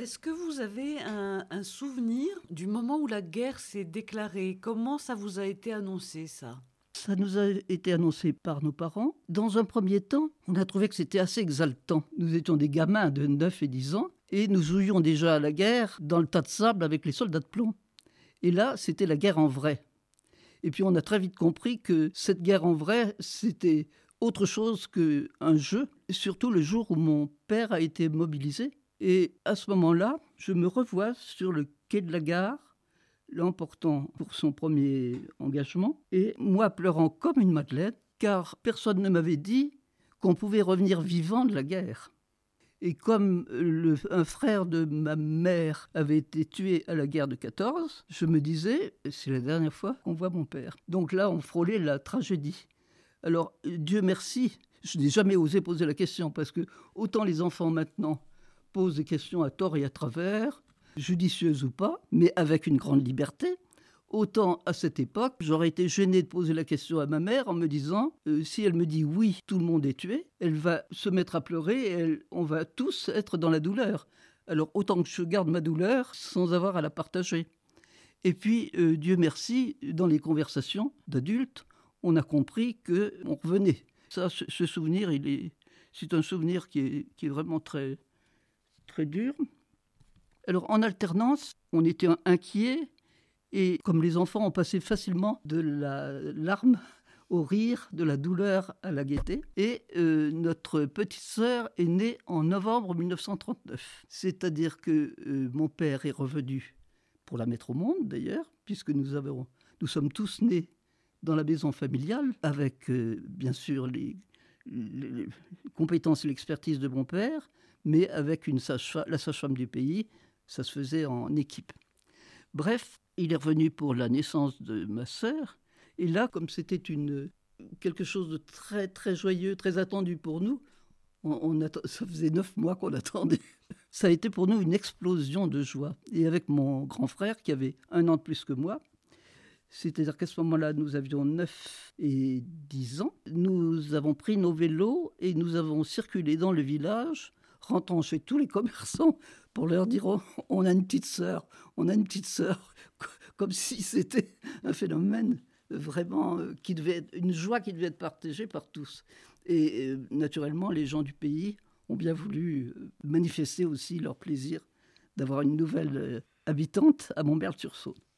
Est-ce que vous avez un souvenir du moment où la guerre s'est déclarée ? Comment ça vous a été annoncé, ça ? Ça nous a été annoncé par nos parents. Dans un premier temps, on a trouvé que c'était assez exaltant. Nous étions des gamins de 9 et 10 ans et nous jouions déjà à la guerre dans le tas de sable avec les soldats de plomb. Et là, c'était la guerre en vrai. Et puis on a très vite compris que cette guerre en vrai, c'était autre chose qu'un jeu. Surtout le jour où mon père a été mobilisé. Et à ce moment-là, je me revois sur le quai de la gare, l'emportant pour son premier engagement, et moi pleurant comme une madeleine, car personne ne m'avait dit qu'on pouvait revenir vivant de la guerre. Et comme un frère de ma mère avait été tué à la guerre de 14, je me disais, c'est la dernière fois qu'on voit mon père. Donc là, on frôlait la tragédie. Alors, Dieu merci, je n'ai jamais osé poser la question, parce que autant les enfants maintenant pose des questions à tort et à travers, judicieuses ou pas, mais avec une grande liberté. Autant à cette époque, j'aurais été gêné de poser la question à ma mère en me disant si elle me dit oui, tout le monde est tué, elle va se mettre à pleurer et on va tous être dans la douleur. Alors autant que je garde ma douleur sans avoir à la partager. Et puis, Dieu merci, dans les conversations d'adultes, on a compris qu'on revenait. Ça, ce souvenir, c'est un souvenir qui est vraiment très dur. Alors en alternance, on était inquiets et comme les enfants, on passait facilement de la larme au rire, de la douleur à la gaieté. Et notre petite sœur est née en novembre 1939. C'est-à-dire que mon père est revenu pour la mettre au monde d'ailleurs, puisque nous sommes tous nés dans la maison familiale avec bien sûr les compétences et l'expertise de mon père, mais avec la sage-femme du pays, ça se faisait en équipe. Bref, il est revenu pour la naissance de ma sœur, et là, comme c'était quelque chose de très, très joyeux, très attendu pour nous, ça faisait 9 mois qu'on attendait. Ça a été pour nous une explosion de joie. Et avec mon grand frère, qui avait 1 an de plus que moi, c'est-à-dire qu'à ce moment-là, nous avions 9 et 10 ans, nous avons pris nos vélos et nous avons circulé dans le village, rentrant chez tous les commerçants pour leur dire « on a une petite sœur, on a une petite sœur », comme si c'était un phénomène vraiment qui devait être une joie qui devait être partagée par tous. Et naturellement, les gens du pays ont bien voulu manifester aussi leur plaisir d'avoir une nouvelle habitante à Montberle-sur-Saône.